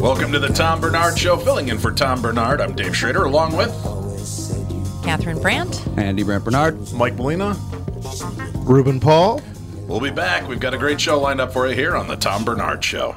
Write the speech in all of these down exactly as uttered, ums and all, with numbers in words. Welcome to the Tom Bernard Show. Filling in for Tom Bernard, I'm Dave Schrader, along with Catherine Brandt, Andy Brandt Bernard, Mike Molina, Ruben Paul. We'll be back. We've got a great show lined up for you here on the Tom Bernard Show.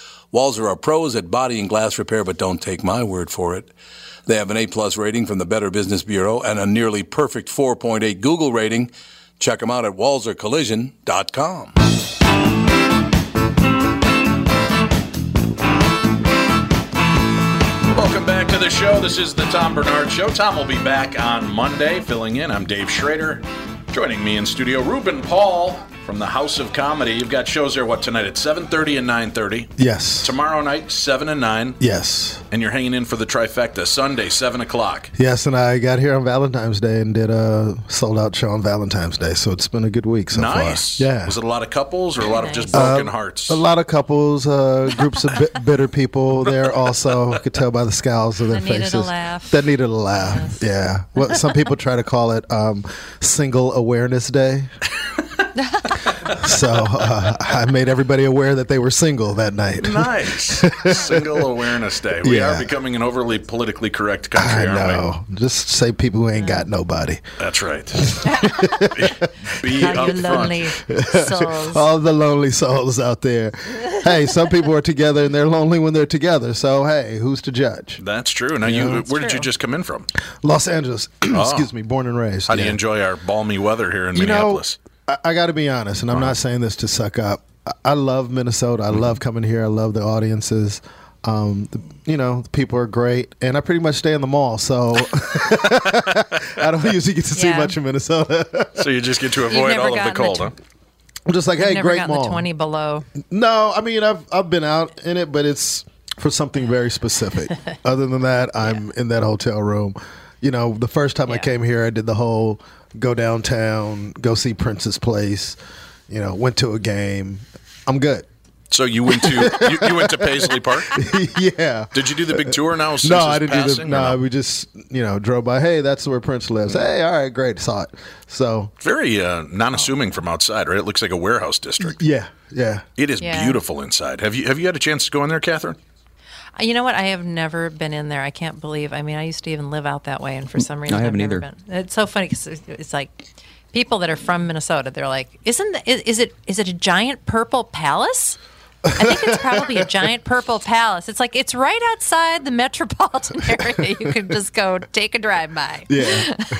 Walser are pros at body and glass repair, but don't take my word for it. They have an A-plus rating from the Better Business Bureau and a nearly perfect four point eight Google rating. Check them out at walser collision dot com. Welcome back to the show. This is the Tom Bernard Show. Tom will be back on Monday. Filling in, I'm Dave Schrader. Joining me in studio, Ruben Paul from the House of Comedy. You've got shows there, what, tonight at seven thirty and nine thirty? Yes. Tomorrow night, seven and nine? Yes. And you're hanging in for the trifecta, Sunday, seven o'clock? Yes, and I got here on Valentine's Day and did a sold-out show on Valentine's Day, so it's been a good week so nice. far. Nice. Yeah. Was it a lot of couples or a lot of just broken uh, hearts? A lot of couples, uh, groups of bi- bitter people there also. I could tell by the scowls of their I faces. That needed a laugh. That needed a laugh, yes. Yeah. Well, some people try to call it um, Single Awareness Day. So uh, I made everybody aware that they were single that night. Nice. Single Awareness Day. We yeah. are becoming an overly politically correct country, I aren't know. we? Just say people who ain't got nobody. That's right. Be, be up front. Lonely souls. All the lonely souls out there. Hey, some people are together and they're lonely when they're together. So, hey, who's to judge? That's true. Now, you, you know, where true. did you just come in from? Los Angeles. oh. Excuse me, born and raised. How yeah. do you enjoy our balmy weather here in you Minneapolis? Know, I got to be honest, and I'm not saying this to suck up. I love Minnesota. I love coming here. I love the audiences. Um, the, you know, the people are great, and I pretty much stay in the mall, so I don't usually get to yeah. see much of Minnesota. So you just get to avoid all of the cold, the t- huh? I'm just like, You've hey, never great mall. The twenty below. No, I mean I've I've been out in it, but it's for something very specific. Other than that, I'm yeah. in that hotel room. You know, the first time yeah. I came here, I did the whole go downtown, go see Prince's place, you know, went to a game. I'm good. So you went to you, you went to Paisley Park? Yeah. Did you do the big tour now? No, I didn't do the no, we just, you know, drove by. Hey, that's where Prince lives. Hey, all right, great. Saw it. So very uh, non-assuming from outside, right? It looks like a warehouse district. Yeah. Yeah. It is yeah. beautiful inside. Have you have you had a chance to go in there, Catherine? You know what? I have never been in there. I can't believe. I mean, I used to even live out that way, and for some reason, I haven't I've never either. Been. It's so funny because it's like people that are from Minnesota. They're like, "Isn't the, is, is it is it a giant purple palace?" I think it's probably a giant purple palace. It's like it's right outside the metropolitan area. You can just go take a drive by. Yeah,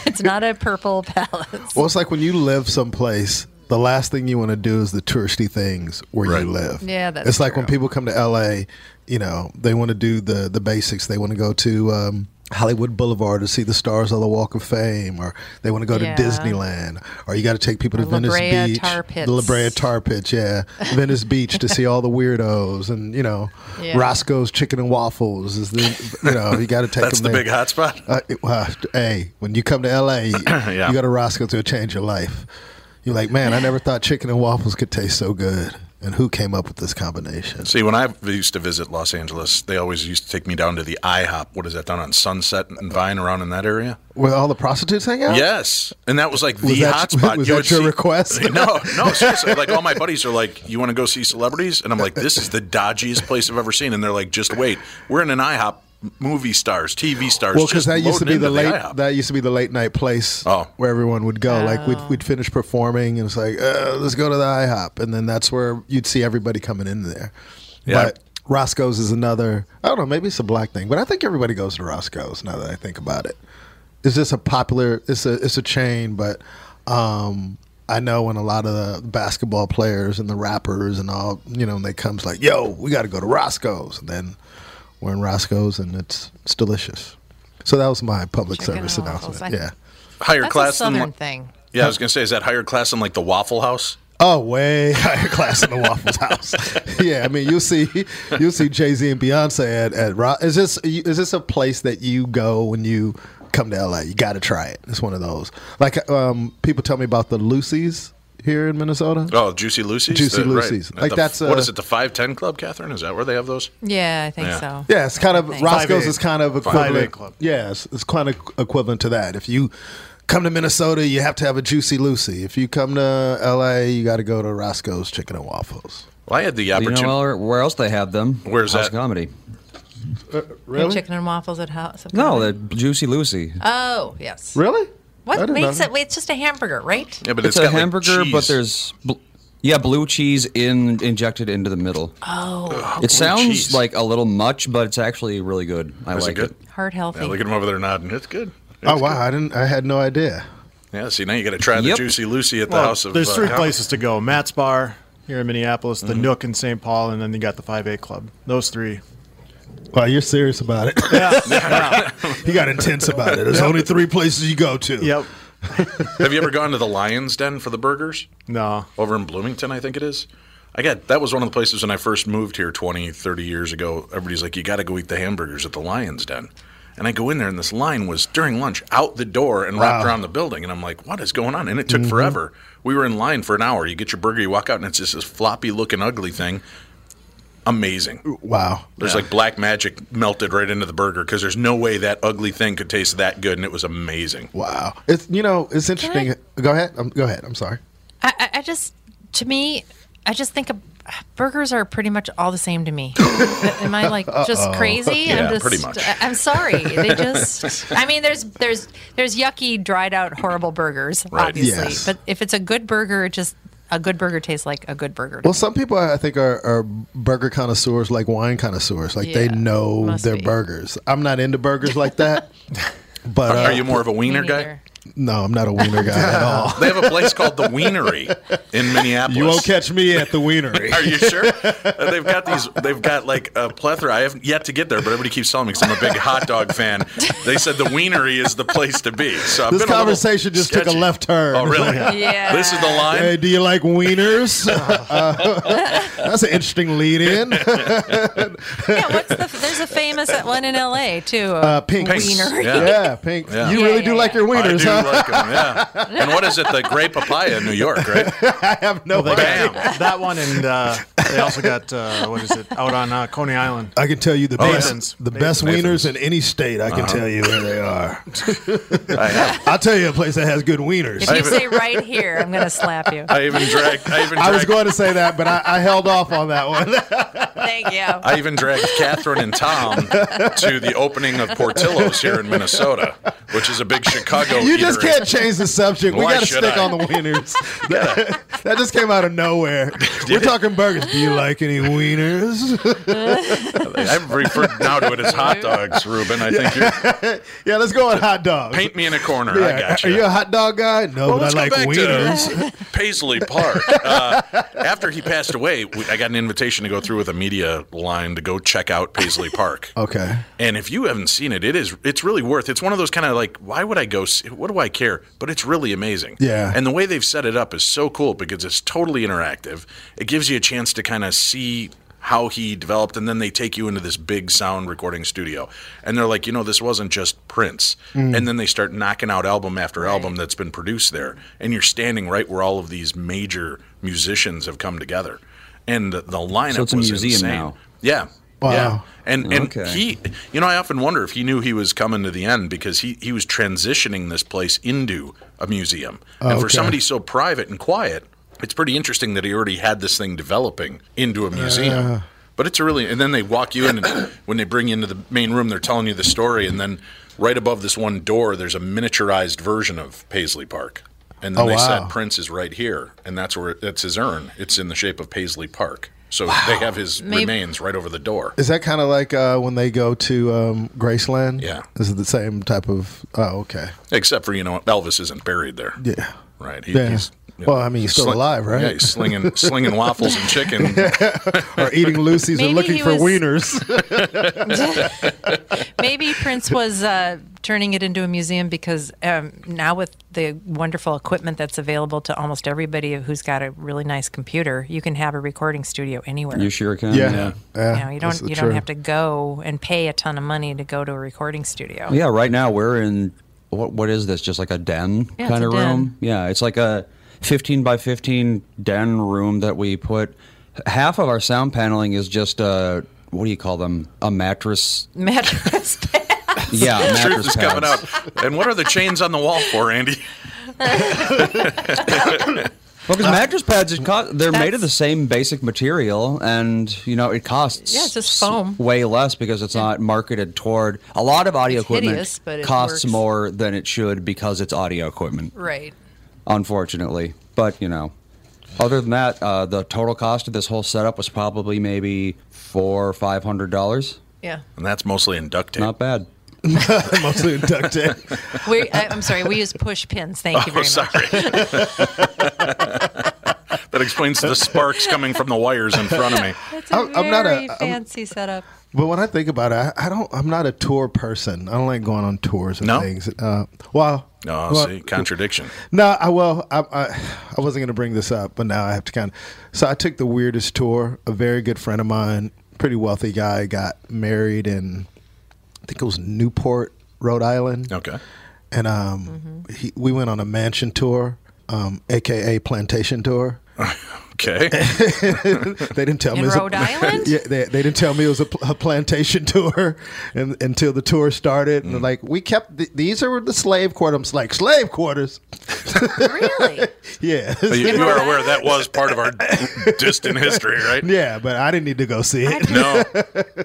it's not a purple palace. Well, it's like when you live someplace the last thing you want to do is the touristy things where right. you live. Yeah, that's It's like true. When people come to L A, you know, they want to do the, the basics. They want to go to um, Hollywood Boulevard to see the stars on the Walk of Fame, or they want to go yeah. to Disneyland, or you got to take people to La Venice Brea Beach, tar pits. the La Brea Tar Pits, yeah, Venice Beach to see all the weirdos, and you know, yeah. Roscoe's Chicken and Waffles is the, you know, you got to take. That's them the there. big hot spot. Uh, uh, hey, when you come to L A, you, yeah. you got to Roscoe's to change your life. You're like, man, I never thought chicken and waffles could taste so good. And who came up with this combination? See, when I used to visit Los Angeles, they always used to take me down to the IHOP. What is that down on Sunset and Vine around in that area? Where all the prostitutes hang out? Yes. And that was like the hot spot. Was that your request? No, no, seriously. Like all my buddies are like, you want to go see celebrities? And I'm like, this is the dodgiest place I've ever seen. And they're like, just wait. We're in an IHOP. Movie stars, T V stars. Well, because that used to be the late the that used to be the late night place oh. where everyone would go. Oh. Like we'd we'd finish performing, and it's like uh, let's go to the IHOP, and then that's where you'd see everybody coming in there. Yeah. But Roscoe's is another. I don't know. Maybe it's a black thing, but I think everybody goes to Roscoe's now that I think about it. It's just a popular. It's a it's a chain, but um, I know when a lot of the basketball players and the rappers and all, you know, when they come, it's like, yo, we got to go to Roscoe's, and then. We're in Roscoe's, and it's, it's delicious. So that was my public Chicken service announcement. I, yeah, higher that's class a Southern than, thing. Yeah, I was gonna say, is that higher class than like the Waffle House? Oh, way higher class than the Waffle House. Yeah, I mean, you'll see, you'll see Jay-Z and Beyonce at at Ro- is this is this a place that you go when you come to L A? You got to try it. It's one of those. Like um, people tell me about the Lucy's. Here in Minnesota? Oh, Juicy Lucy's? Juicy the, Lucy's. Right. Like the, that's a, what is it, the five ten Club, Catherine? Is that where they have those? Yeah, I think yeah. so. Yeah, it's kind of, Roscoe's is kind of equivalent. Five-Eight Club. Yeah, it's, it's kind of equivalent to that. If you come to Minnesota, you have to have a Juicy Lucy. If you come to L A, you got to go to Roscoe's Chicken and Waffles. Well, I had the opportunity. You know where else they have them? Where's House that? Comedy. Uh, really? Chicken and Waffles at House of Comedy? No, the Juicy Lucy. Oh, yes. Really? What makes know. it? Wait, it's just a hamburger, right? Yeah, but it's, it's got a hamburger, like but there's bl- yeah, blue cheese in injected into the middle. Oh, Ugh, it sounds cheese. like a little much, but it's actually really good. I Is like it, good? it. Heart healthy. Yeah, look at him over there nodding. It's good. It's oh wow, good. I didn't. I had no idea. Yeah, see now you got to try the yep. Juicy Lucy at the well, House of. There's uh, three Howard. places to go: Matt's Bar here in Minneapolis, the mm-hmm. Nook in Saint Paul, and then you got the Five-Eight Club. Those three. Wow, you're serious about it. Yeah. yeah. You got intense about it. There's yep. only three places you go to. Yep. Have you ever gone to the Lion's Den for the burgers? No. Over in Bloomington, I think it is. I got that was one of the places when I first moved here twenty, thirty years ago. Everybody's like, you got to go eat the hamburgers at the Lion's Den. And I go in there, and this line was during lunch out the door and wow. wrapped around the building. And I'm like, what is going on? And it took mm-hmm. forever. We were in line for an hour. You get your burger, you walk out, and it's just this floppy-looking, ugly thing. Amazing. Wow. There's yeah. like black magic melted right into the burger because there's no way that ugly thing could taste that good, and it was amazing. Wow. It's you know, it's interesting. I, go ahead. Um, go ahead. I'm sorry. I, I just, to me, I just think of, burgers are pretty much all the same to me. Am I like just Uh-oh. crazy? Yeah, I'm just, pretty much. I'm sorry. They just, I mean, there's there's there's yucky, dried out, horrible burgers, right. obviously. Yes. But if it's a good burger, it just... A good burger tastes like a good burger. Well, some people, I think, are, are burger connoisseurs like wine connoisseurs. Like, yeah, they know their be. burgers. I'm not into burgers like that. But uh, Are you more of a wiener guy? No, I'm not a wiener guy at all. They have a place called The Wienery in Minneapolis. You won't catch me at The Wienery. Are you sure? They've got these. They've got like a plethora. I haven't yet to get there, but everybody keeps telling me because I'm a big hot dog fan. They said The Wienery is the place to be. So I've this been conversation just sketchy. took a left turn. Oh, really? Yeah. This is the line. Hey, do you like wieners? uh, that's an interesting lead-in. Yeah. What's the? There's a famous one in L A too. Uh, Pink's. Wienery. Yeah. yeah, Pink's. Yeah. You yeah, really yeah, do yeah. like your wieners. Like them, yeah. And what is it? The Gray Papaya in New York, right? I have no well, idea. Got, that one, and uh, they also got uh, what is it out on uh, Coney Island. I can tell you the oh, best, Nathan's. the Nathan's. best wieners Nathan's. in any state. I can uh-huh. tell you where they are. I'll tell you a place that has good wieners. If you even, say right here, I'm going to slap you. I even dragged. I, even dragged. I was going to say that, but I, I held off on that one. Thank you. I even dragged Catherine and Tom to the opening of Portillo's here in Minnesota, which is a big Chicago You eatery. Just can't change the subject. We got to stick I? on the wieners. that, that just came out of nowhere. We're talking burgers. Do you like any wieners? I've referred now to it as hot dogs, Ruben. I think you're... Yeah, let's go on hot dogs. Paint me in a corner. Yeah. I got you. Are you a hot dog guy? No, well, but I like wieners. Paisley Park. Uh, after he passed away, I got an invitation to go through with a media line to go check out Paisley Park. Okay. And if you haven't seen it, it is, it's really worth it. It's one of those kind of like, why would I go see, what do I care? But it's really amazing. Yeah. And the way they've set it up is so cool because it's totally interactive. It gives you a chance to kind of see how he developed, and then they take you into this big sound recording studio. And they're like, you know, this wasn't just Prince. Mm. And then they start knocking out album after album that's been produced there. And you're standing right where all of these major musicians have come together. And the, the lineup so it's a was museum insane. Now. Yeah. Wow. Yeah. And and okay. he, you know, I often wonder if he knew he was coming to the end because he, he was transitioning this place into a museum. Oh, and for okay. somebody so private and quiet, it's pretty interesting that he already had this thing developing into a museum. Uh, but it's a really, and then they walk you in, and when they bring you into the main room, they're telling you the story. And then right above this one door, there's a miniaturized version of Paisley Park. And then oh, they wow. said Prince is right here, and that's where it, that's his urn. It's in the shape of Paisley Park. So wow. they have his Maybe. remains right over the door. Is that kind of like uh, when they go to um, Graceland? Yeah. Is it the same type of, oh, okay. Except for, you know, Elvis isn't buried there. Yeah. Right. He, yeah. He's, you know, well, I mean, he's still sling, alive, right? Yeah, he's slinging, slinging waffles and chicken. Or eating Lucy's Maybe or looking for was... wieners. Maybe Prince was uh, turning it into a museum because um, now with the wonderful equipment that's available to almost everybody who's got a really nice computer, you can have a recording studio anywhere. You sure can. Yeah. yeah. yeah. You know, you don't, you don't have to go and pay a ton of money to go to a recording studio. Yeah, right now we're in, what what is this, just like a den yeah, kind of room? Den. Yeah, it's like a... fifteen by fifteen den room that we put. Half of our sound paneling is just a, what do you call them? A mattress. Mattress pads. Yeah, mattress Truth is pads. Coming out. And what are the chains on the wall for, Andy? Well, because mattress pads, it cost, they're That's, made of the same basic material, and you know it costs yeah, it's just foam. way less because it's yeah. not marketed toward. A lot of audio it's equipment hideous, but it costs works. more than it should because it's audio equipment. Right. Unfortunately, but you know, other than that, uh, the total cost of this whole setup was probably maybe four or five hundred dollars. Yeah, and that's mostly in duct tape. Not bad. Mostly in duct tape. We, I, I'm sorry, we use push pins. Thank oh, you very sorry. much. That explains the sparks coming from the wires in front of me. That's a I'm, very I'm not a fancy I'm, setup. But when I think about it, I, I don't. I'm not a tour person. I don't like going on tours and no? things. Uh, well. Oh, well, see, contradiction. No, I well, I, I, I wasn't going to bring this up, but now I have to kind of. So I took the weirdest tour. A very good friend of mine, pretty wealthy guy, got married in, I think it was Newport, Rhode Island. Okay. And um, mm-hmm. he, we went on a mansion tour, um, A K A plantation tour. Okay. They didn't tell me. In Rhode a, Island? Yeah, they, they didn't tell me it was a, a plantation tour, and, until the tour started. And mm. they're like, we kept the, these are the slave quarters. I'm like, slave quarters? Really? Yeah. So you, you are aware that was part of our distant history, right? Yeah, but I didn't need to go see it. I no,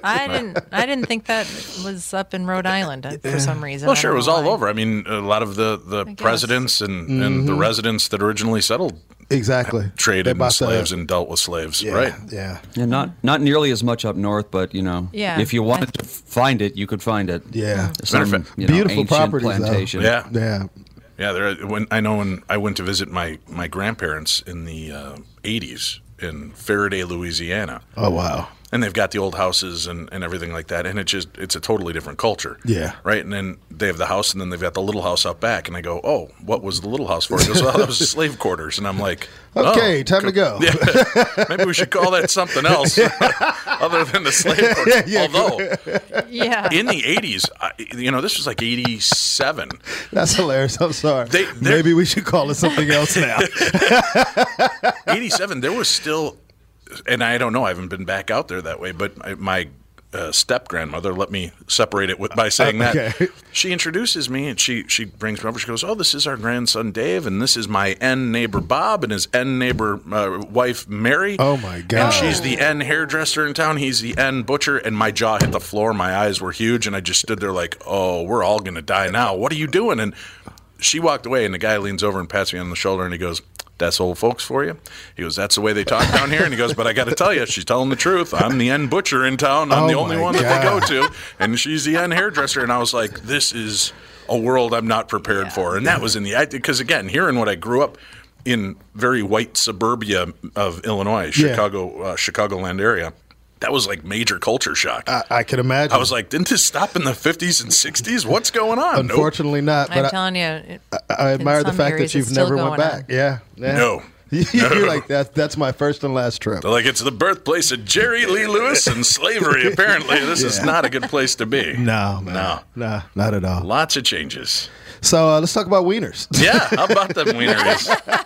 I didn't. I didn't think that was up in Rhode Island for some reason. Well, sure, it was all why. over. I mean, a lot of the, the presidents and, mm-hmm. and the residents that originally settled. Exactly. Traded in slaves the, and dealt with slaves, yeah, right? Yeah. yeah. Not not nearly as much up north, but, you know, yeah, if you wanted I, to find it, you could find it. Yeah. Some, you know, beautiful properties, plantation. though. Yeah. Yeah. Yeah. There, when, I know when I went to visit my, my grandparents in the uh, eighties in Faraday, Louisiana. Oh, wow. And they've got the old houses and, and everything like that. And it just it's a totally different culture. Yeah. Right? And then they have the house, and then they've got the little house out back. And I go, oh, what was the little house for? He goes, oh, that was slave quarters. And I'm like, oh, okay, time co- to go. Yeah. Maybe we should call that something else other than the slave quarters. Yeah, yeah. Although, yeah. in the eighties, I, you know, this was like eighty-seven. That's hilarious. I'm sorry. They, Maybe we should call it something else now. eighty-seven, there was still... And I don't know. I haven't been back out there that way. But my uh, step-grandmother. Let me separate it with, by saying uh, okay. that. She introduces me, and she, she brings me over. She goes, oh, this is our grandson, Dave, and this is my N neighbor, Bob, and his N neighbor uh, wife, Mary. Oh, my God. And she's the N hairdresser in town. He's the N butcher, and my jaw hit the floor. My eyes were huge, and I just stood there like, oh, we're all going to die now. What are you doing? And she walked away, and the guy leans over and pats me on the shoulder, and he goes, that's old folks for you. He goes, that's the way they talk down here. And he goes, but I got to tell you, she's telling the truth. I'm the N butcher in town. I'm oh the only one God. That they go to. And she's the N hairdresser. And I was like, this is a world I'm not prepared yeah. for. And that was in the – because, again, hearing what I grew up in very white suburbia of Illinois, Chicago, yeah. uh, Chicagoland area. That was like major culture shock. I, I can imagine. I was like, didn't this stop in the fifties and sixties? What's going on? Unfortunately nope. not. But I'm I, telling you. It, I, I admire the fact that you've never went back. Yeah, yeah. No. You're like, that, that's my first and last trip. They're like, it's the birthplace of Jerry Lee Lewis and slavery, apparently. This yeah. is not a good place to be. No, man. No. No, not at all. Lots of changes. So uh, let's talk about wieners. Yeah, how about them wieners?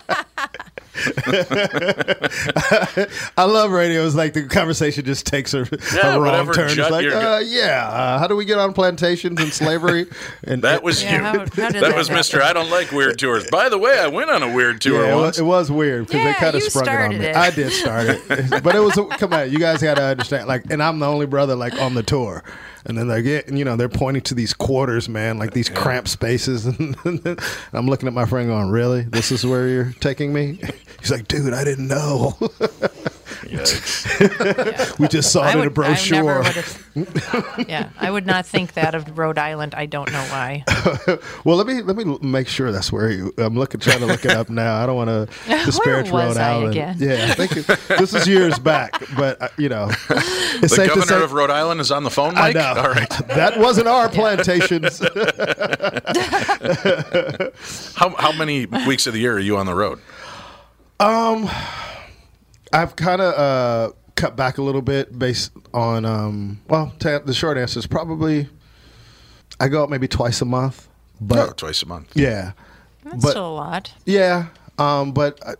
I love radio. It's like the conversation just takes a, yeah, a wrong turn. It's like, uh, yeah, uh, how do we get on plantations and slavery? And that was yeah, you. How, how that, that was Mister I don't like weird tours. By the way, I went on a weird tour yeah, once. It was weird because yeah, they kind of sprung it on me. It. I did start it, but it was come on. You guys got to understand. Like, and I'm the only brother like on the tour. And then they get, you know, they're pointing to these quarters, man, like these yeah. cramped spaces. And I'm looking at my friend going, really? This is where you're taking me? He's like, dude, I didn't know. Yikes. We just saw I it would, in a brochure. I yeah, I would not think that of Rhode Island. I don't know why. Well, let me let me make sure that's where you. I'm looking, trying to look it up now. I don't want to disparage Rhode I Island. Again? Yeah, I think it, this is years back, but uh, you know, it's the safe governor to say, of Rhode Island is on the phone. Mike? I know. All right, that wasn't our plantations. how how many weeks of the year are you on the road? Um, I've kind of uh, cut back a little bit based on, um, well, t- the short answer is probably I go out maybe twice a month. But no, twice a month. Yeah. That's but, still a lot. Yeah. Um, but I,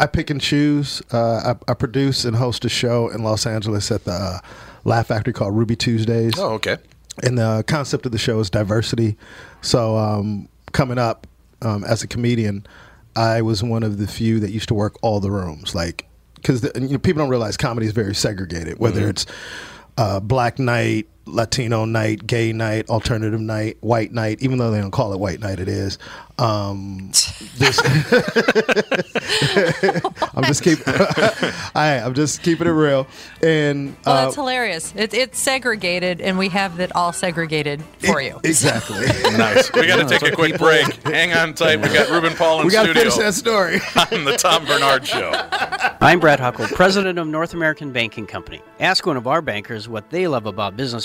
I pick and choose. Uh, I, I produce and host a show in Los Angeles at the uh, Laugh Factory called Ruby Tuesdays. Oh, okay. And the concept of the show is diversity. So um, coming up um, as a comedian, I was one of the few that used to work all the rooms. Like, because you know, people don't realize comedy is very segregated, whether mm-hmm. it's uh, black night, Latino night, gay night, alternative night, white night, even though they don't call it white night, it is. Um, this I'm just keep, I, I'm just keeping it real. And well, uh, that's hilarious. It, it's segregated, and we have it all segregated for it, you. Exactly. Nice. We got to take a quick break. Hang on tight. We got Ruben Paul in we studio. We got to finish that story on the Tom Bernard Show. I'm Brad Huckle, president of North American Banking Company. Ask one of our bankers what they love about business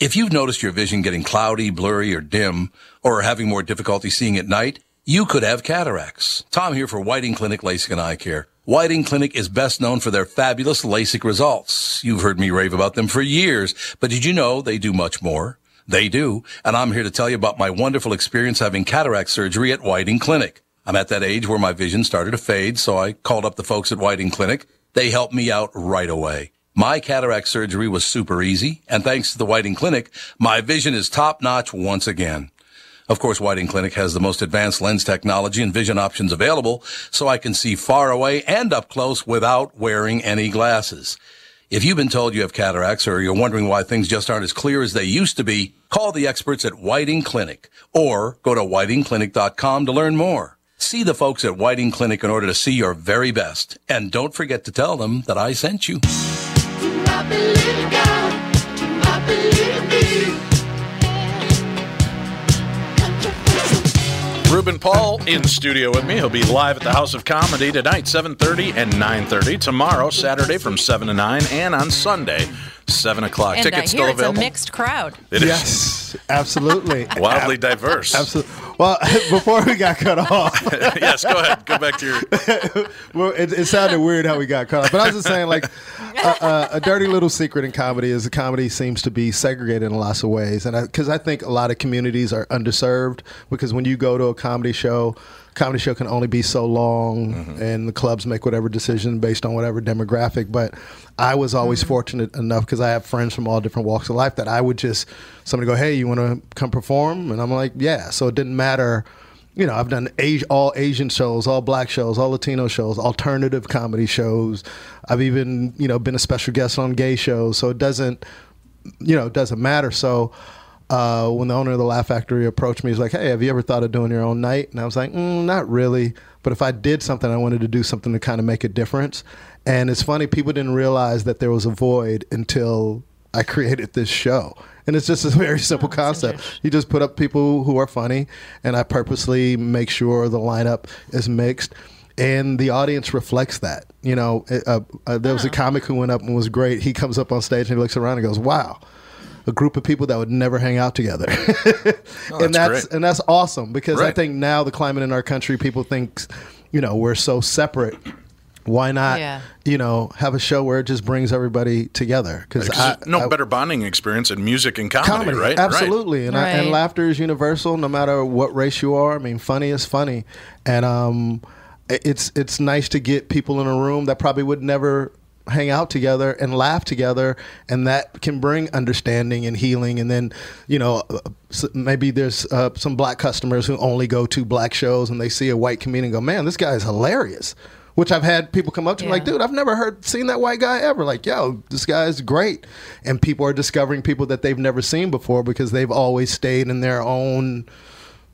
If you've noticed your vision getting cloudy, blurry, or dim, or are having more difficulty seeing at night, you could have cataracts. Tom here for Whiting Clinic LASIK and Eye Care. Whiting Clinic is best known for their fabulous LASIK results. You've heard me rave about them for years, but did you know they do much more? They do, and I'm here to tell you about my wonderful experience having cataract surgery at Whiting Clinic. I'm at that age where my vision started to fade, so I called up the folks at Whiting Clinic. They helped me out right away. My cataract surgery was super easy, and thanks to the Whiting Clinic, my vision is top-notch once again. Of course, Whiting Clinic has the most advanced lens technology and vision options available, so I can see far away and up close without wearing any glasses. If you've been told you have cataracts or you're wondering why things just aren't as clear as they used to be, call the experts at Whiting Clinic or go to whiting clinic dot com to learn more. See the folks at Whiting Clinic in order to see your very best. And don't forget to tell them that I sent you. Do not believe God, do not believe me. Ruben Paul in studio with me. He'll be live at the House of Comedy tonight, seven thirty and nine thirty. Tomorrow, Saturday, from seven to nine, and on Sunday, seven o'clock. And Tickets I hear still it's available. It's a mixed crowd. It yes. is. Yes, absolutely. Wildly diverse. Absolutely. Well, before we got cut off. Yes, go ahead. Go back to your. Well, it, it sounded weird how we got cut off, but I was just saying, like, uh, uh, a dirty little secret in comedy is that comedy seems to be segregated in lots of ways, and because I, I think a lot of communities are underserved because when you go to a comedy show. Comedy show can only be so long, mm-hmm. and the clubs make whatever decision based on whatever demographic. But I was always mm-hmm. fortunate enough because I have friends from all different walks of life that I would just somebody go, "Hey, you want to come perform?" And I'm like, "Yeah." So it didn't matter. You know, I've done Asia, all Asian shows, all black shows, all Latino shows, alternative comedy shows. I've even you know been a special guest on gay shows. So it doesn't you know it doesn't matter. So. Uh, when the owner of the Laugh Factory approached me, he's like, "Hey, have you ever thought of doing your own night?" And I was like, mm, "Not really." But if I did something, I wanted to do something to kind of make a difference. And it's funny, people didn't realize that there was a void until I created this show. And it's just a very simple oh, concept. You just put up people who are funny, and I purposely make sure the lineup is mixed. And the audience reflects that. You know, uh, uh, there was oh. a comic who went up and was great. He comes up on stage and he looks around and goes, "Wow. A group of people that would never hang out together." oh, that's and that's great. And that's awesome because right. I think now the climate in our country, people think, you know, we're so separate. Why not, yeah. you know, have a show where it just brings everybody together? Because right, no I, better bonding experience in music and comedy, comedy right? Absolutely. Right. And, right. I, and laughter is universal no matter what race you are. I mean, funny is funny. And um, it's it's nice to get people in a room that probably would never hang out together and laugh together, and that can bring understanding and healing. And then, you know, maybe there's uh, some black customers who only go to black shows and they see a white comedian and go, "Man, this guy is hilarious," which I've had people come up to yeah. me like, "Dude, I've never heard seen that white guy ever." Like, "Yo, this guy is great." And people are discovering people that they've never seen before because they've always stayed in their own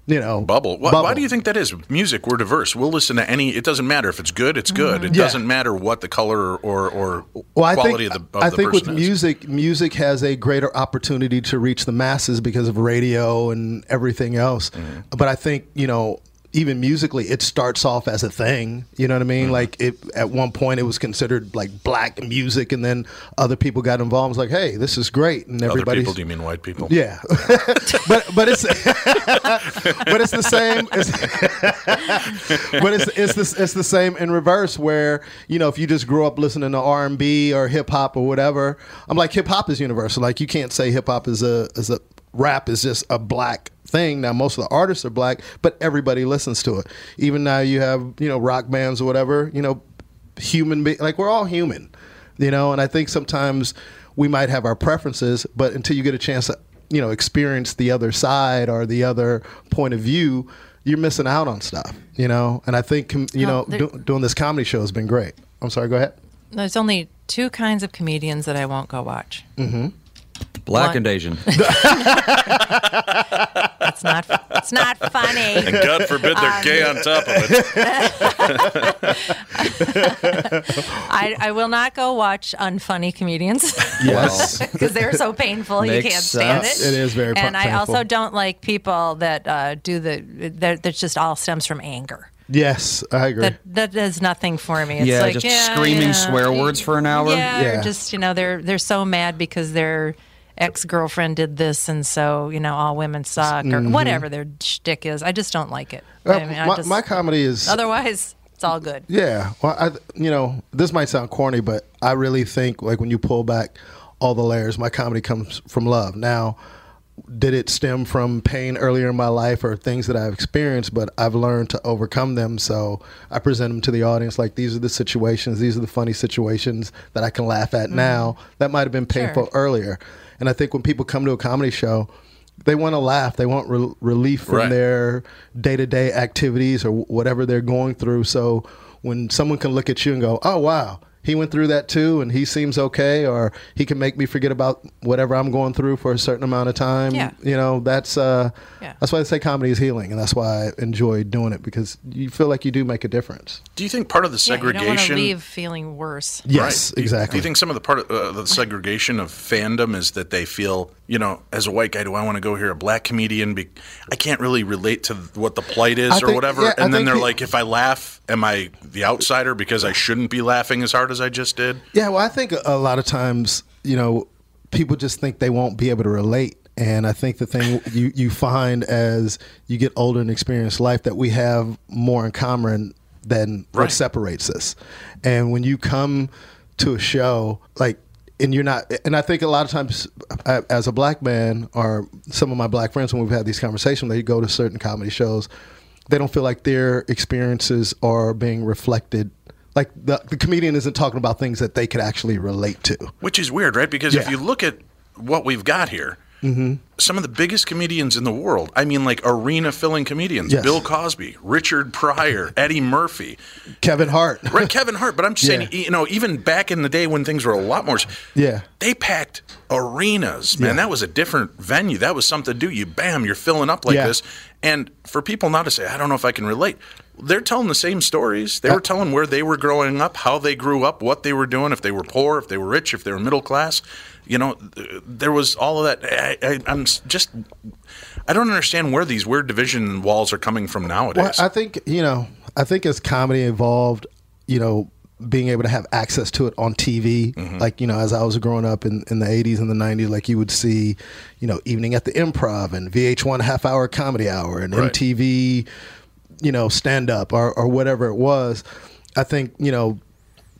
You know, bubble. Why, bubble. Why do you think that is? Music, we're diverse. We'll listen to any. It doesn't matter if it's good. It's good. It yeah. doesn't matter what the color or or well, quality think, of the. Of I the think with is. music, music has a greater opportunity to reach the masses because of radio and everything else. Mm-hmm. But I think you know, even musically, it starts off as a thing. You know what I mean? Mm-hmm. Like it at one point, it was considered like black music, and then other people got involved. It was like, "Hey, this is great," and everybody. Other people? Do you mean white people? Yeah, but but it's. But it's the same. It's, but it's it's the, it's the same in reverse where you know if you just grew up listening to R and B or hip hop or whatever, I'm like hip hop is universal. Like you can't say hip hop is a is a rap is just a black thing. Now most of the artists are black, but everybody listens to it. Even now you have you know rock bands or whatever. You know, human be- like we're all human. You know, and I think sometimes we might have our preferences, but until you get a chance to you know, experience the other side or the other point of view, you're missing out on stuff, you know? And I think, you no, know, do, doing this comedy show has been great. I'm sorry, go ahead. There's only two kinds of comedians that I won't go watch. Mm-hmm. Black One. and Asian. It's not, it's not funny. And God forbid they're um, gay on top of it. I, I will not go watch unfunny comedians. Yes. Because they're so painful Makes you can't stand sense. it. It is very and painful. And I also don't like people that uh, do the, that, that just all stems from anger. Yes, I agree. That, that does nothing for me. It's yeah, like, just yeah, screaming yeah. swear words for an hour. Yeah, yeah. Or just, you know, they're they're so mad because their ex-girlfriend did this, and so, you know, all women suck, or mm-hmm. whatever their shtick is. I just don't like it. Uh, I mean, I my, just, my comedy is... Otherwise, it's all good. Yeah. Well, I, you know, this might sound corny, but I really think, like, when you pull back all the layers, my comedy comes from love. Now... Did it stem from pain earlier in my life or things that I've experienced, but I've learned to overcome them. So I present them to the audience like these are the situations, these are the funny situations that I can laugh at mm-hmm. now. That might have been painful sure. earlier. And I think when people come to a comedy show, they want to laugh. They want re- relief from right. their day-to-day activities or whatever they're going through. So when someone can look at you and go, "Oh, wow. He went through that too, and he seems okay," or "He can make me forget about whatever I'm going through for a certain amount of time." Yeah. You know, that's uh, yeah. that's why they say comedy is healing, and that's why I enjoy doing it because you feel like you do make a difference. Do you think part of the segregation? Yeah, you don't want to leave feeling worse. Yes, right. exactly. Do you think some of the part of uh, the segregation of fandom is that they feel, you know, as a white guy, do I want to go hear a black comedian? Be- I can't really relate to what the plight is I or think, whatever. Yeah, and I then they're he- like, if I laugh, am I the outsider because I shouldn't be laughing as hard as I just did? Yeah, well, I think a lot of times, you know, people just think they won't be able to relate. And I think the thing you, you find as you get older and experience life that we have more in common than right. what separates us. And when you come to a show, like, and you're not, and I think a lot of times I, as a black man or some of my black friends, when we've had these conversations, they go to certain comedy shows, they don't feel like their experiences are being reflected. Like the, the comedian isn't talking about things that they could actually relate to. Which is weird, right? Because yeah. if you look at what we've got here, mm-hmm. some of the biggest comedians in the world, I mean like arena-filling comedians, yes. Bill Cosby, Richard Pryor, Eddie Murphy. Kevin Hart. Right, Kevin Hart. But I'm just yeah. saying, you know, even back in the day when things were a lot more, yeah, they packed arenas. Man, yeah. that was a different venue. That was something to do. You, bam, you're filling up like yeah. this. And for people now to say, I don't know if I can relate, they're telling the same stories. They were telling where they were growing up, how they grew up, what they were doing, if they were poor, if they were rich, if they were middle class. You know, there was all of that. I, I, I'm just, I don't understand where these weird division walls are coming from nowadays. Well, I think, you know, I think as comedy evolved, you know, being able to have access to it on T V, mm-hmm. like, you know, as I was growing up in, in the eighties and the nineties, like you would see, you know, Evening at the Improv and V H one Half Hour Comedy Hour and right. M T V, you know, stand up or, or whatever it was. I think, you know,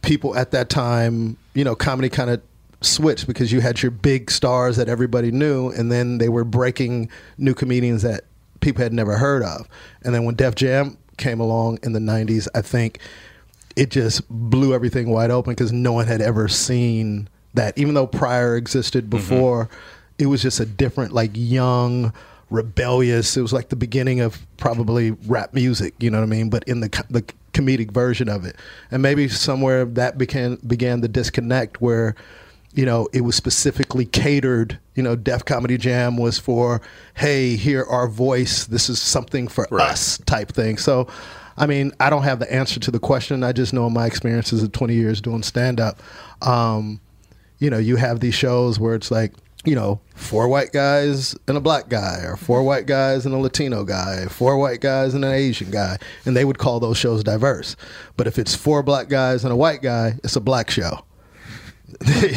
people at that time, you know, comedy kind of switched because you had your big stars that everybody knew, and then they were breaking new comedians that people had never heard of. And then when Def Jam came along in the nineties, I think it just blew everything wide open because no one had ever seen that. Even though Pryor existed before, mm-hmm. it was just a different, like, young, rebellious. It was like the beginning of probably rap music, you know what I mean? But in the the comedic version of it. And maybe somewhere that began began the disconnect where, you know, it was specifically catered. You know, Def Comedy Jam was for, hey, hear our voice. This is something for right. us type thing. So, I mean, I don't have the answer to the question. I just know in my experiences of twenty years doing stand-up, um, you know, you have these shows where it's like, you know, four white guys and a black guy, or four white guys and a Latino guy, four white guys and an Asian guy. And they would call those shows diverse. But if it's four black guys and a white guy, it's a black show.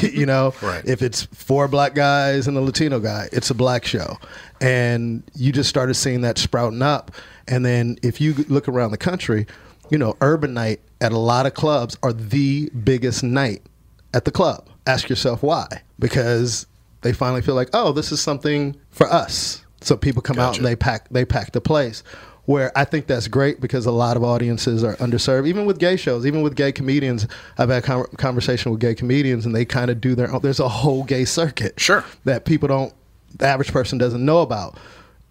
You know, right. if it's four black guys and a Latino guy, it's a black show. And you just started seeing that sprouting up. And then if you look around the country, you know, urban night at a lot of clubs are the biggest night at the club. Ask yourself why. Because they finally feel like, oh, this is something for us. So people come gotcha. Out and they pack they pack the place. Where I think that's great because a lot of audiences are underserved, even with gay shows, even with gay comedians. I've had a conversation with gay comedians, and they kind of do their own. There's a whole gay circuit sure. that people don't, the average person doesn't know about.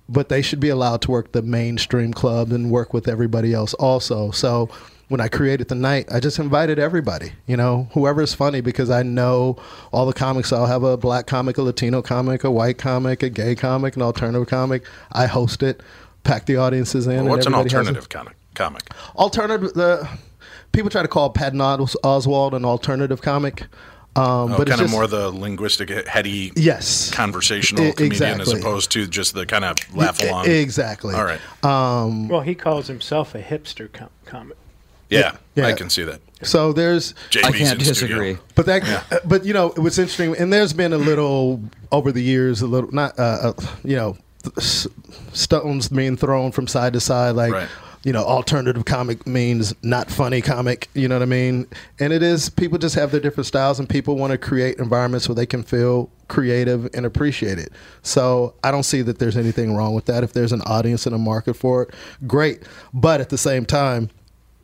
But they should be allowed to work the mainstream club and work with everybody else also. So when I created the night, I just invited everybody, you know, whoever's funny, because I know all the comics. So I'll have a black comic, a Latino comic, a white comic, a gay comic, an alternative comic. I host it. Pack the audiences in. Well, what's an alternative comic? Comic. Alternative. Uh, people try to call Patton Oswalt an alternative comic, um, oh, but kind it's of just, more the linguistic, heady, yes, conversational I- comedian exactly. as opposed to just the kind of laugh along. I- exactly. All right. Um, well, he calls himself a hipster com- comic. Yeah, yeah, I can see that. So there's, J B's I can't disagree. Studio. But that, yeah. but you know, what's interesting, and there's been a little over the years, a little not, uh, you know. Stones being thrown from side to side, like right. you know, alternative comic means not funny comic, you know what I mean? And it is, people just have their different styles, and people want to create environments where they can feel creative and appreciate it. So I don't see that there's anything wrong with that. If there's an audience and a market for it, great. But at the same time,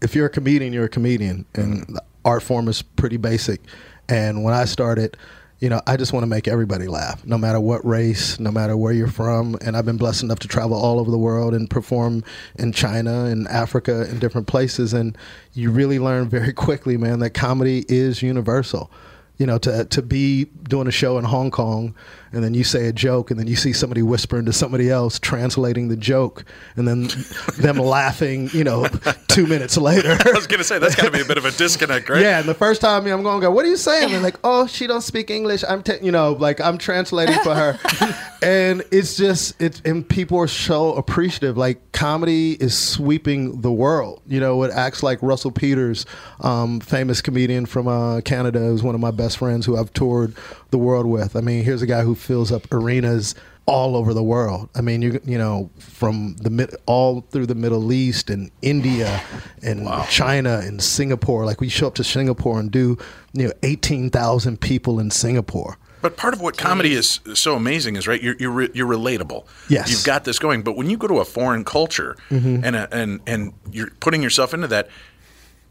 if you're a comedian, you're a comedian, and mm-hmm. the art form is pretty basic. And when I started, you know, I just want to make everybody laugh, no matter what race, no matter where you're from. And I've been blessed enough to travel all over the world and perform in China and Africa and different places. And you really learn very quickly, man, that comedy is universal. You know, to to be doing a show in Hong Kong, and then you say a joke, and then you see somebody whispering to somebody else, translating the joke, and then them laughing, you know, two minutes later. I was going to say, that's got to be a bit of a disconnect, right? Yeah, and the first time I'm going to go, what are you saying? And like, oh, she don't speak English. I'm, t-, you know, like I'm translating for her. And it's just, it's, and people are so appreciative. Like, comedy is sweeping the world. You know, it acts like Russell Peters, um, famous comedian from uh, Canada, who's one of my best friends who I've toured the world with. I mean, here's a guy who fills up arenas all over the world. I mean, you you know, from the mid, all through the Middle East and India and wow. China and Singapore. Like we show up to Singapore and do, you know, eighteen thousand people in Singapore. But part of what comedy is so amazing is, right, you're you're, you're relatable. Yes. You've got this going. But when you go to a foreign culture mm-hmm. and a, and and you're putting yourself into that,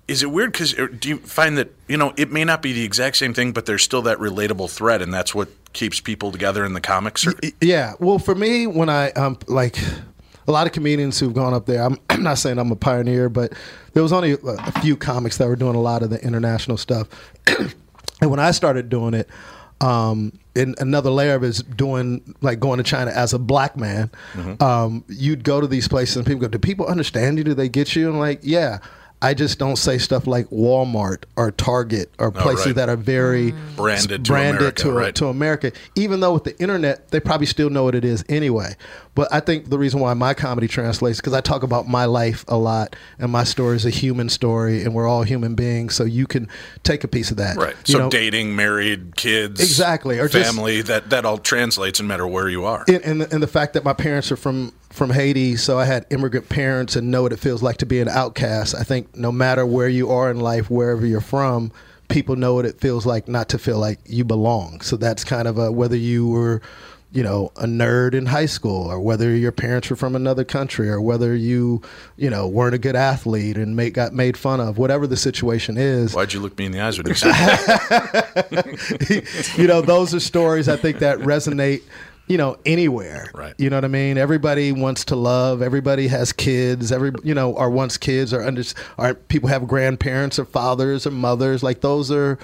is it weird? Because do you find that, you know, it may not be the exact same thing, but there's still that relatable thread, and that's what keeps people together in the comic circuit? Yeah. Well, for me, when I, um, like, a lot of comedians who've gone up there, I'm, I'm not saying I'm a pioneer, but there was only a, a few comics that were doing a lot of the international stuff. And when I started doing it, Um, and another layer of it is doing, like, going to China as a black man. Mm-hmm. Um, you'd go to these places and people go, do people understand you? Do they get you? And like, yeah, I just don't say stuff like Walmart or Target or places oh, right. that are very mm. branded, to, branded America, to, right. to America. Even though with the internet, they probably still know what it is anyway. But I think the reason why my comedy translates, because I talk about my life a lot, and my story is a human story, and we're all human beings, so you can take a piece of that. Right. You so know? Dating, married, kids, exactly, or family, just, that, that all translates no matter where you are. And, and, the, and the fact that my parents are from, from Haiti, so I had immigrant parents and know what it feels like to be an outcast. I think no matter where you are in life, wherever you're from, people know what it feels like not to feel like you belong. So that's kind of a, whether you were... you know, a nerd in high school, or whether your parents were from another country, or whether you, you know, weren't a good athlete and made, got made fun of, whatever the situation is. Why'd you look me in the eyes when you said that? You know, those are stories I think that resonate, you know, anywhere. Right. You know what I mean? Everybody wants to love. Everybody has kids. Every, you know, or wants kids, or under, or people have grandparents or fathers or mothers. Like those are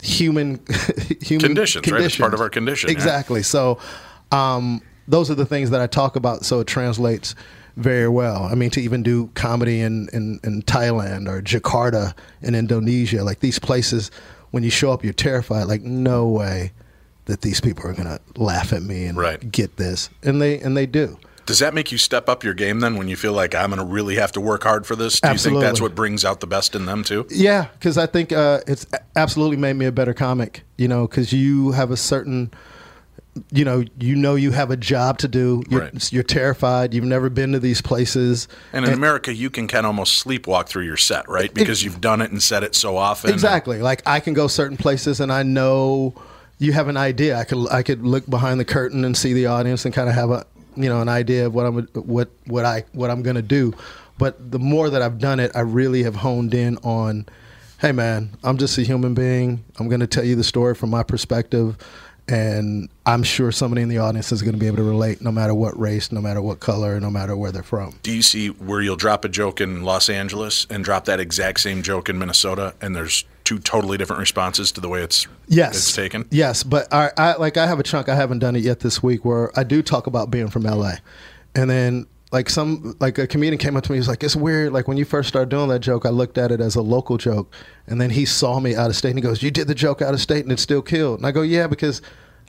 human human conditions, conditions, right? It's part of our condition. Exactly. Yeah. So um, those are the things that I talk about, so it translates very well. I mean, to even do comedy in, in, in Thailand or Jakarta in Indonesia, like these places, when you show up, you're terrified, like, no way that these people are going to laugh at me and right. get this. And they and they do. Does that make you step up your game then when you feel like I'm going to really have to work hard for this? Do absolutely. You think that's what brings out the best in them too? Yeah, because I think uh, it's absolutely made me a better comic, you know, because you have a certain, you know, you know you have a job to do. You're, right. you're terrified. You've never been to these places. And in and, America, you can kind of almost sleepwalk through your set, right? Because it, you've done it and said it so often. Exactly. Like I can go certain places and I know you have an idea. I could, I could look behind the curtain and see the audience and kind of have a... you know, an idea of what I'm what what I what I'm gonna do, but the more that I've done it, I really have honed in on, hey man, I'm just a human being. I'm gonna tell you the story from my perspective, and I'm sure somebody in the audience is gonna be able to relate, no matter what race, no matter what color, no matter where they're from. Do you see where you'll drop a joke in Los Angeles and drop that exact same joke in Minnesota, and there's two totally different responses to the way it's yes. it's taken? Yes, but I, I like I have a chunk, I haven't done it yet this week, where I do talk about being from L A. And then like some like a comedian came up to me, he's like, it's weird, like when you first started doing that joke, I looked at it as a local joke, and then he saw me out of state and he goes, you did the joke out of state and it still killed. And I go, yeah, because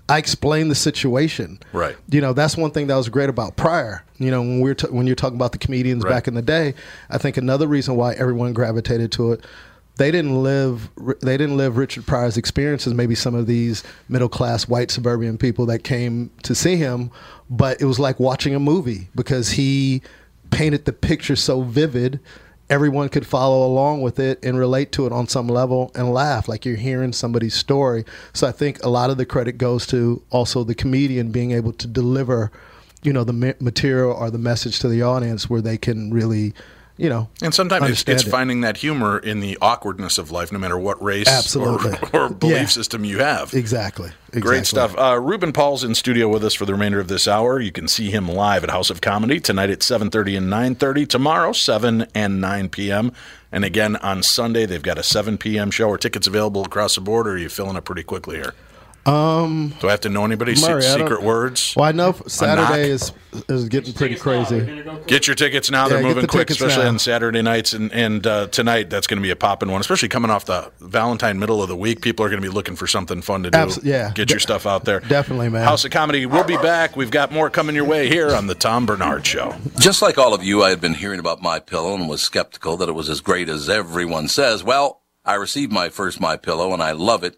I explained the situation. Right. You know, that's one thing that was great about Pryor. You know, when we we're t- when you're talking about the comedians right. back in the day, I think another reason why everyone gravitated to it, They didn't live. They didn't live Richard Pryor's experiences. Maybe some of these middle-class white suburban people that came to see him, but it was like watching a movie because he painted the picture so vivid, everyone could follow along with it and relate to it on some level and laugh like you're hearing somebody's story. So I think a lot of the credit goes to also the comedian being able to deliver, you know, the material or the message to the audience where they can really. You know, and sometimes it's, it's it. finding that humor in the awkwardness of life, no matter what race Absolutely. or, or belief yeah. system you have. Exactly. exactly. Great stuff. Uh, Ruben Paul's in studio with us for the remainder of this hour. You can see him live at House of Comedy tonight at seven thirty and nine thirty, tomorrow seven and nine p.m., and again on Sunday they've got a seven p.m. show. Are tickets available across the board, or are you filling up pretty quickly here? Um, Do I have to know anybody? Murray, Se- secret words? Well, I know Saturday is is getting pretty crazy. Go get your tickets now. They're yeah, moving the quick, especially now. On Saturday nights. And, and uh, tonight, that's going to be a popping one, especially coming off the Valentine middle of the week. People are going to be looking for something fun to do. Absol- yeah. Get De- your stuff out there. Definitely, man. House of Comedy. We'll be back. We've got more coming your way here on The Tom Bernard Show. Just like all of you, I had been hearing about MyPillow and was skeptical that it was as great as everyone says. Well, I received my first MyPillow, and I love it.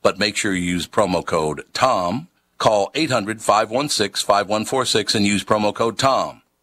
But make sure you use promo code TOM. Call eight hundred, five one six, five one four six and use promo code TOM.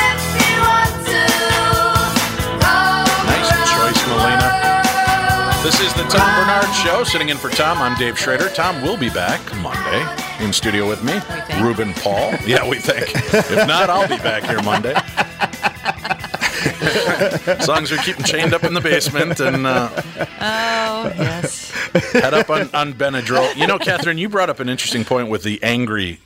if you want to. Go nice choice, Molina. This is the Tom Bernard Show, sitting in for Tom. I'm Dave Schrader. Tom will be back Monday in studio with me, Ruben Paul. Yeah, we think. If not, I'll be back here Monday. As long as you're keeping chained up in the basement and uh, oh yes, head up on, on Benadryl. You know, Catherine, you brought up an interesting point with the angry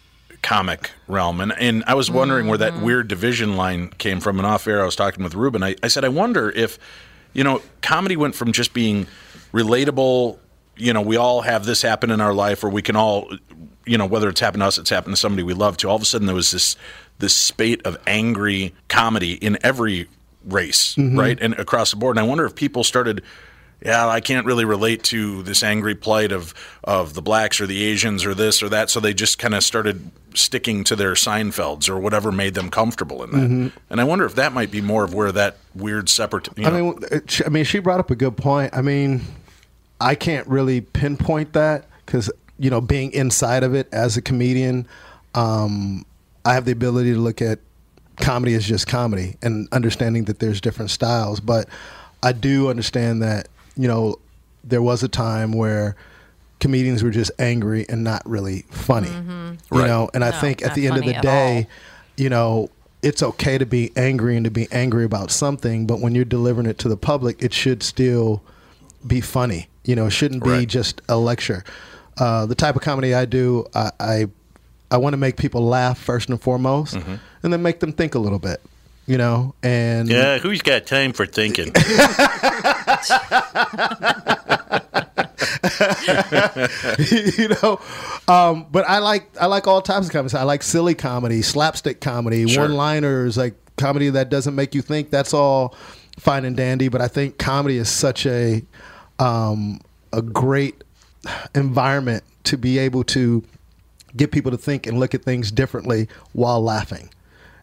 comic realm, and, and I was wondering mm-hmm. where that weird division line came from. And off air, I was talking with Ruben. I, I said, I wonder if, you know, comedy went from just being relatable, you know, we all have this happen in our life, or we can all, you know, whether it's happened to us, it's happened to somebody we love, to all of a sudden there was this this spate of angry comedy in every race, mm-hmm. right, and across the board. And I wonder if people started, yeah, I can't really relate to this angry plight of, of the blacks or the Asians or this or that, so they just kind of started sticking to their Seinfelds or whatever made them comfortable in that. Mm-hmm. And I wonder if that might be more of where that weird separate, you know. I mean, I mean, she brought up a good point. I mean, I can't really pinpoint that because, you know, being inside of it as a comedian, um, I have the ability to look at comedy as just comedy and understanding that there's different styles. But I do understand that, you know, there was a time where comedians were just angry and not really funny, mm-hmm. you right. know. And no, I think at the end of the day, you know, it's okay to be angry and to be angry about something, but when you're delivering it to the public, it should still be funny. You know, it shouldn't be right. just a lecture. Uh, the type of comedy I do, I I, I want to make people laugh first and foremost, mm-hmm. and then make them think a little bit, you know. And yeah, who's got time for thinking? You know, um, but I like I like all types of comedy. I like silly comedy, slapstick comedy, sure. one-liners, like comedy that doesn't make you think. That's all fine and dandy. But I think comedy is such a um, a great environment to be able to get people to think and look at things differently while laughing.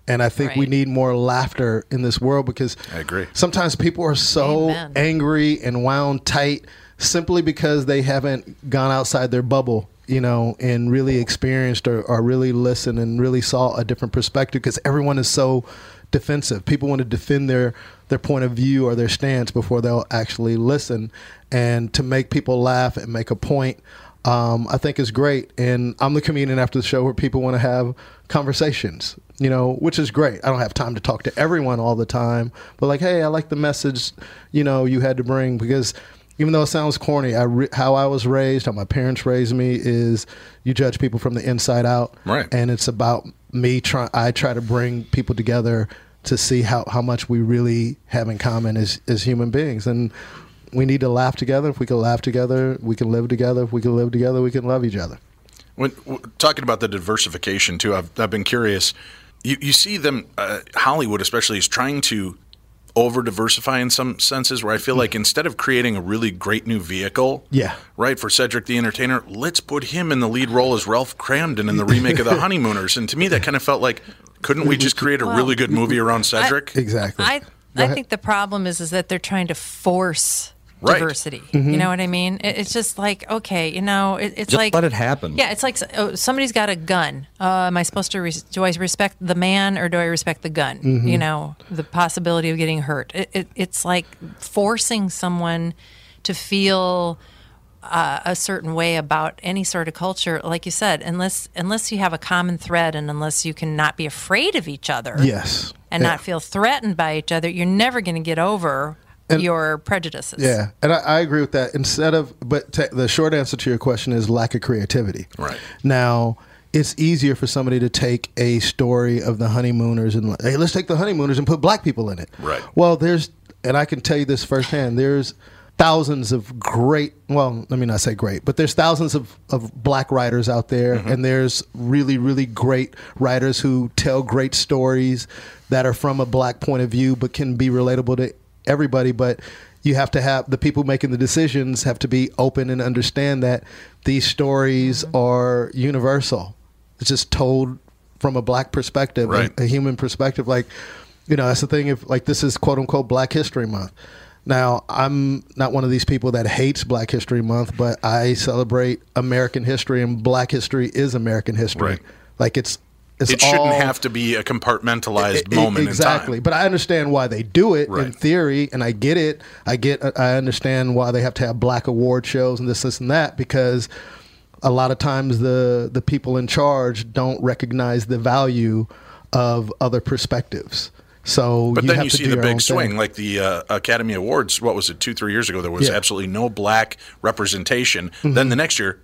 And I think right. we need more laughter in this world because I agree. Sometimes people are so Amen. angry and wound tight simply because they haven't gone outside their bubble, you know, and really experienced or, or really listened and really saw a different perspective because everyone is so defensive. People want to defend their, their point of view or their stance before they'll actually listen. And to make people laugh and make a point, um, I think is great. And I'm the comedian after the show where people want to have conversations, you know, which is great. I don't have time to talk to everyone all the time, but like, hey, I like the message, you know, you had to bring, because even though it sounds corny, I re- how I was raised, how my parents raised me is you judge people from the inside out. Right. And it's about me trying, I try to bring people together to see how, how much we really have in common as, as human beings. And we need to laugh together. If we can laugh together, we can live together. If we can live together, we can love each other. When talking about the diversification too, I've, I've been curious. You, you see them, uh, Hollywood especially, is trying to over diversify in some senses, where I feel like instead of creating a really great new vehicle, yeah, right, for Cedric the Entertainer, let's put him in the lead role as Ralph Cramden in the remake of The Honeymooners. And to me, that kind of felt like, couldn't we just create a well, really good movie around Cedric? I, exactly. I I think the problem is is that they're trying to force right. diversity. Mm-hmm. You know what I mean? It, it's just like, okay, you know, it, it's just like let it happen. Yeah, it's like oh, somebody's got a gun. Uh, am I supposed to re- do I respect the man or do I respect the gun? Mm-hmm. You know, the possibility of getting hurt. It, it, it's like forcing someone to feel uh, a certain way about any sort of culture, like you said, unless unless you have a common thread and unless you can not be afraid of each other. Yes. And yeah. not feel threatened by each other, you're never going to get over and, your prejudices. Yeah, and I, I agree with that. Instead of, but te- the short answer to your question is lack of creativity. Right. Now, it's easier for somebody to take a story of the Honeymooners and, hey, let's take the Honeymooners and put black people in it. Right. Well, there's, and I can tell you this firsthand, there's thousands of great, well, let me not say great, but there's thousands of, of black writers out there, mm-hmm. and there's really, really great writers who tell great stories that are from a black point of view but can be relatable to everybody. But you have to have, the people making the decisions have to be open and understand that these stories mm-hmm. are universal. It's just told from a black perspective, right. a, a human perspective. Like, you know, that's the thing, if like this is quote unquote Black History Month. Now, I'm not one of these people that hates Black History Month, but I celebrate American history, and Black history is American history. Right. Like, it's, it's it shouldn't all, have to be a compartmentalized it, it, moment exactly. in time. Exactly. But I understand why they do it right. in theory, and I get it. I get. I understand why they have to have black award shows and this, this, and that, because a lot of times the, the people in charge don't recognize the value of other perspectives. So but you then you see the big swing, thing. Like the uh, Academy Awards, what was it, two, three years ago, there was yeah. absolutely no black representation. Mm-hmm. Then the next year,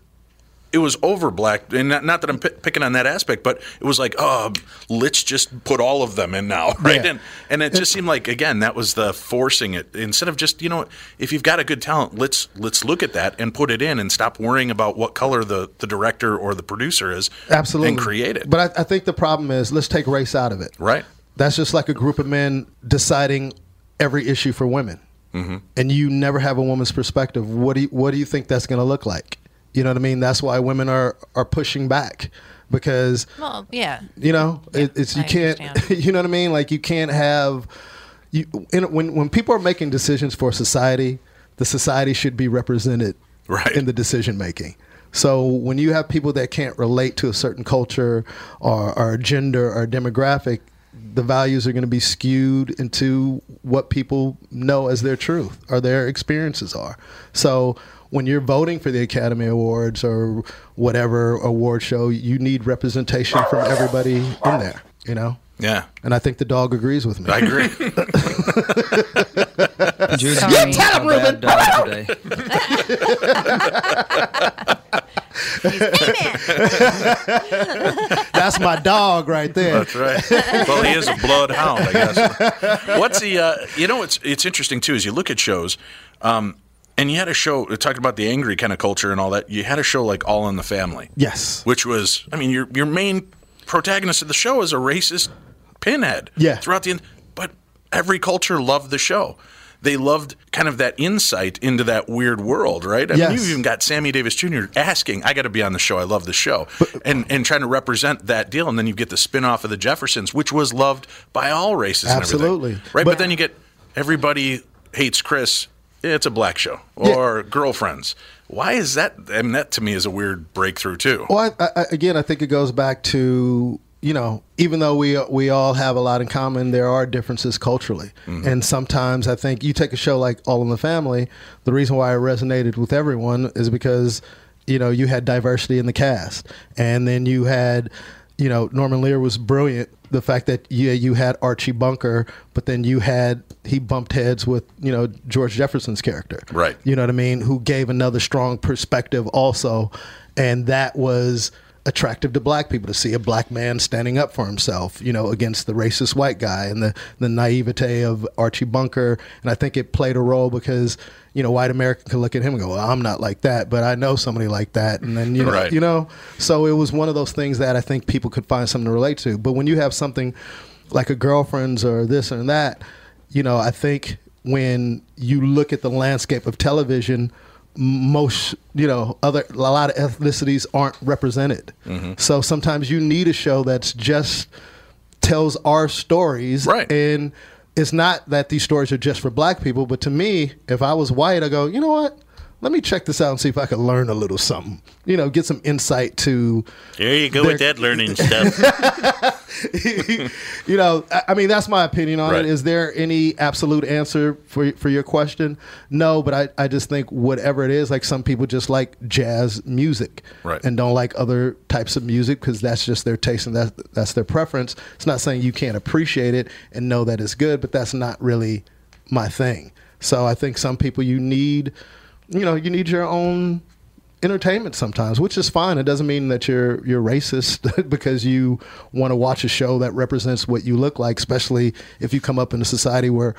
it was over black. And not, not that I'm p- picking on that aspect, but it was like, oh, let's just put all of them in now, right? Yeah. And, and it just seemed like, again, that was the forcing it. Instead of just, you know, if you've got a good talent, let's let's look at that and put it in and stop worrying about what color the, the director or the producer is. Absolutely. And create it. But I, I think the problem is, let's take race out of it. Right. That's just like a group of men deciding every issue for women. Mm-hmm. And you never have a woman's perspective. What do you, what do you think that's going to look like? You know what I mean? That's why women are, are pushing back because, well, yeah, you know, yeah, it, it's, you I can't, understand. You know what I mean? Like you can't have, you in, when, when people are making decisions for society, the society should be represented right. in the decision making. So when you have people that can't relate to a certain culture or, or gender or demographic, the values are going to be skewed into what people know as their truth or their experiences are. So when you're voting for the Academy Awards or whatever award show, you need representation from everybody in there, you know? Yeah. And I think the dog agrees with me. I agree. Judy, you tell him, Ruben. That's my dog right there. That's right. Well, he is a bloodhound, I guess. What's the? Uh, you know, it's it's interesting too. As you look at shows, um, and you had a show talking about the angry kind of culture and all that. You had a show like All in the Family. Yes. Which was, I mean, your your main protagonist of the show is a racist pinhead. Yeah. Throughout the end, but every culture loved the show. They loved kind of that insight into that weird world, right? I yes. mean, you even got Sammy Davis Junior asking, I got to be on the show. I love the show. But, and and trying to represent that deal. And then you get the spinoff of the Jeffersons, which was loved by all races absolutely. And everything. Right? But, but then you get everybody hates Chris. It's a black show. Or yeah. Girlfriends. Why is that? I mean, that to me is a weird breakthrough, too. Well, I, I, again, I think it goes back to... You know, even though we we all have a lot in common, there are differences culturally. Mm-hmm. And sometimes I think you take a show like All in the Family, the reason why it resonated with everyone is because, you know, you had diversity in the cast. And then you had, you know, Norman Lear was brilliant. The fact that, yeah, you had Archie Bunker, but then you had, he bumped heads with, you know, George Jefferson's character. Right. You know what I mean? Who gave another strong perspective also. And that was... attractive to black people to see a black man standing up for himself, you know, against the racist white guy and the, the naivete of Archie Bunker. And I think it played a role because, you know, white America can look at him and go, well, I'm not like that, but I know somebody like that. And then, you know, right. you know, so it was one of those things that I think people could find something to relate to. But when you have something like a Girlfriends or this and that, you know, I think when you look at the landscape of television, most, you know, other a lot of ethnicities aren't represented. Mm-hmm. So sometimes you need a show that's just tells our stories. Right. And it's not that these stories are just for black people, but to me, if I was white, I go, you know what? Let me check this out and see if I could learn a little something. You know, get some insight to... There you go their... with that learning stuff. You know, I mean, that's my opinion on right. it. Is there any absolute answer for for your question? No, but I, I just think whatever it is, like some people just like jazz music right. and don't like other types of music because that's just their taste and that's, that's their preference. It's not saying you can't appreciate it and know that it's good, but that's not really my thing. So I think some people you need... You know, you need your own entertainment sometimes, which is fine. It doesn't mean that you're you're racist because you want to watch a show that represents what you look like, especially if you come up in a society where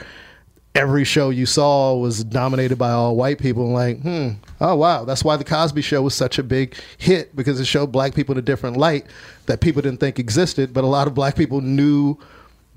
every show you saw was dominated by all white people. Like, hmm, oh, wow, that's why The Cosby Show was such a big hit, because it showed black people in a different light that people didn't think existed, but a lot of black people knew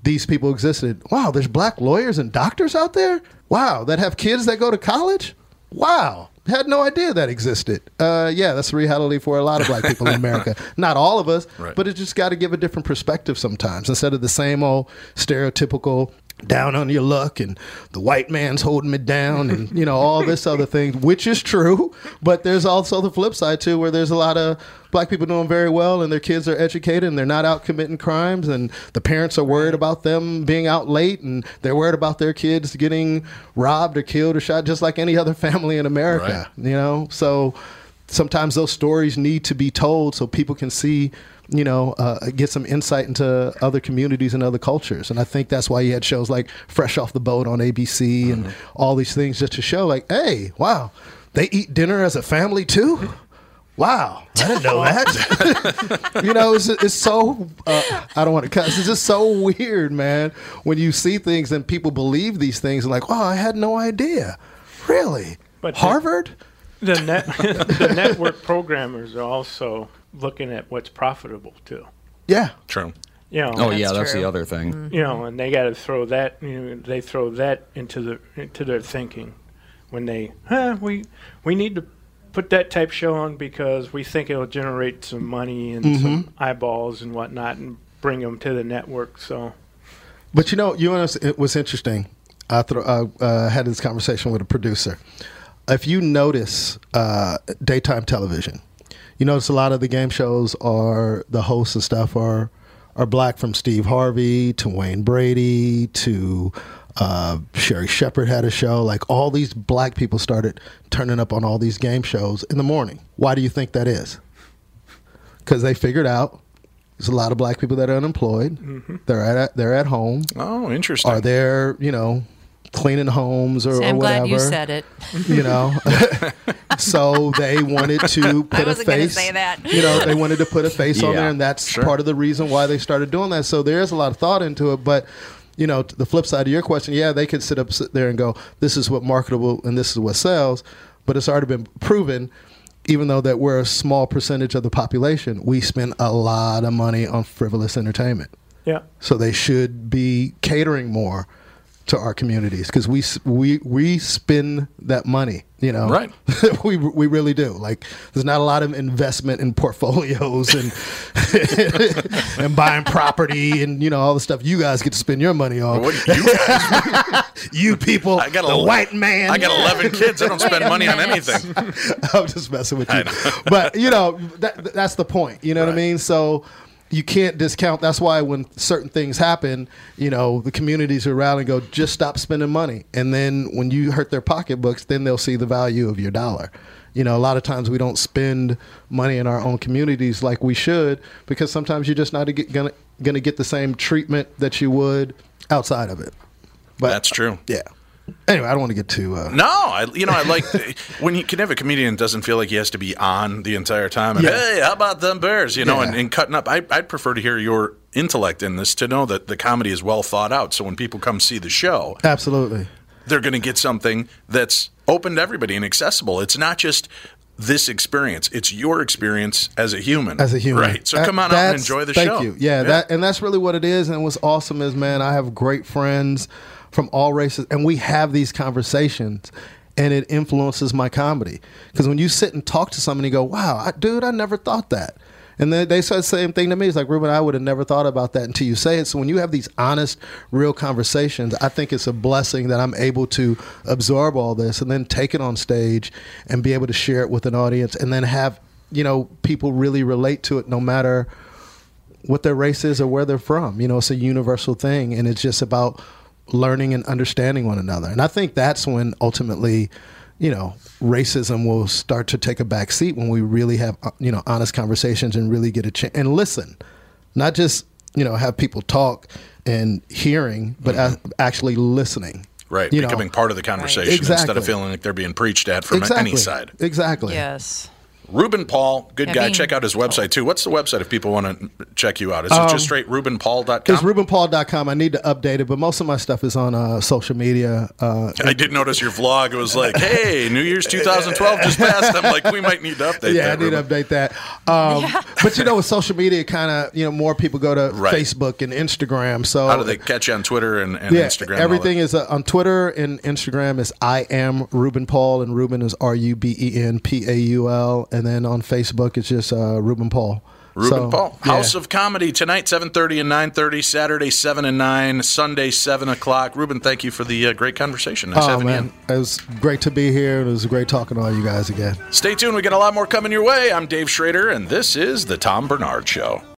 these people existed. Wow, there's black lawyers and doctors out there? Wow, that have kids that go to college? Wow, had no idea that existed. Uh, yeah, that's a reality for a lot of black people in America. Not all of us, right. but it's just got to give a different perspective sometimes. Instead of the same old stereotypical down on your luck and the white man's holding me down and, you know, all this other thing, which is true. But there's also the flip side, too, where there's a lot of black people doing very well and their kids are educated and they're not out committing crimes. And the parents are worried about them being out late and they're worried about their kids getting robbed or killed or shot just like any other family in America, right. you know. So sometimes those stories need to be told so people can see, you know, uh, get some insight into other communities and other cultures. And I think that's why you had shows like Fresh Off the Boat on A B C mm-hmm. and all these things just to show like, hey, wow, they eat dinner as a family too? Wow, I didn't know that. You know, it's, it's so, uh, I don't want to cuss, it's just so weird, man, when you see things and people believe these things and like, wow, I had no idea. Really? But Harvard? The, the, net, the network programmers are also... looking at what's profitable too. Yeah, true. You know, oh that's yeah, that's true. The other thing. Mm-hmm. You know, and they got to throw that. You know, they throw that into the into their thinking when they, huh, we we need to put that type show on because we think it'll generate some money and mm-hmm. some eyeballs and whatnot and bring them to the network. So, but you know, you know what's interesting? I throw, I uh, had this conversation with a producer. If you notice, uh, daytime television. You notice a lot of the game shows are the hosts and stuff are are black, from Steve Harvey to Wayne Brady to uh, Sherry Shepherd had a show. Like all these black people started turning up on all these game shows in the morning. Why do you think that is? Because they figured out there's a lot of black people that are unemployed. Mm-hmm. They're at they're at home. Oh, interesting. Are there you know? Cleaning homes or, See, I'm or whatever. I'm glad you said it. You know, so they wanted to put I wasn't a face. Say that. You know, they wanted to put a face yeah, on there, and that's sure. part of the reason why they started doing that. So there is a lot of thought into it, but you know, the flip side of your question, yeah, they could sit up, sit there, and go, "This is what marketable, and this is what sells," but it's already been proven. Even though that we're a small percentage of the population, we spend a lot of money on frivolous entertainment. Yeah. So they should be catering more to our communities, because we we we spend that money, you know. Right. we we really do. Like, there's not a lot of investment in portfolios and and buying property and you know all the stuff you guys get to spend your money on. What you guys? You people, I got the eleven, white man. I got eleven kids. I don't spend money on anything. I'm just messing with you. But you know that that's the point. You know right. what I mean? So. You can't discount. That's why when certain things happen, you know, the communities are around and go, just stop spending money. And then when you hurt their pocketbooks, then they'll see the value of your dollar. You know, a lot of times we don't spend money in our own communities like we should, because sometimes you're just not going to get the same treatment that you would outside of it. But that's true. Yeah. Anyway, I don't want to get too... Uh... No, I, you know, I like... The, when you can have a comedian doesn't feel like he has to be on the entire time. And, yeah. Hey, how about them Bears? You know, yeah. and, and cutting up. I, I'd prefer to hear your intellect in this, to know that the comedy is well thought out. So when people come see the show... Absolutely. They're going to get something that's open to everybody and accessible. It's not just... this experience. It's your experience as a human. As a human. Right. So come on out and enjoy the show. Thank you. Yeah, yeah. That, and that's really what it is. And what's awesome is, man, I have great friends from all races, and we have these conversations, and it influences my comedy. Because when you sit and talk to somebody and go, wow, I, dude, I never thought that. And then they said the same thing to me. It's like, Ruben, I would have never thought about that until you say it. So when you have these honest, real conversations, I think it's a blessing that I'm able to absorb all this and then take it on stage and be able to share it with an audience and then have, you know, people really relate to it no matter what their race is or where they're from. You know, it's a universal thing, and it's just about learning and understanding one another. And I think that's when ultimately, you know, racism will start to take a back seat, when we really have, you know, honest conversations and really get a chance and listen, not just, you know, have people talk and hearing, but mm-hmm. actually listening. Right. You Becoming know. part of the conversation right. exactly. instead of feeling like they're being preached at from exactly. any side. Exactly. Yes. Ruben Paul, good Kevin. guy. Check out his website, too. What's the website if people want to check you out? Is um, it just straight ruben paul dot com? It's ruben paul dot com. I need to update it, but most of my stuff is on uh, social media. Uh, I did notice your vlog. It was like, hey, New Year's two thousand twelve just passed. I'm like, we might need to update yeah, that. Yeah, I need Ruben. to update that. Um, yeah. But, you know, with social media, kind of, you know, more people go to right. Facebook and Instagram. So how do they catch you on Twitter and, and yeah, Instagram? Everything is uh, on Twitter and Instagram is I am Ruben Paul, and Ruben is R U B E N P A U L. And then on Facebook, it's just uh, Ruben Paul. Ruben so, Paul. House yeah. of Comedy tonight, seven thirty and nine thirty, Saturday, seven and nine, Sunday, seven o'clock. Ruben, thank you for the uh, great conversation. Nice oh, having man. you. It was great to be here. It was great talking to all you guys again. Stay tuned. We got a lot more coming your way. I'm Dave Schrader, and this is The Tom Bernard Show.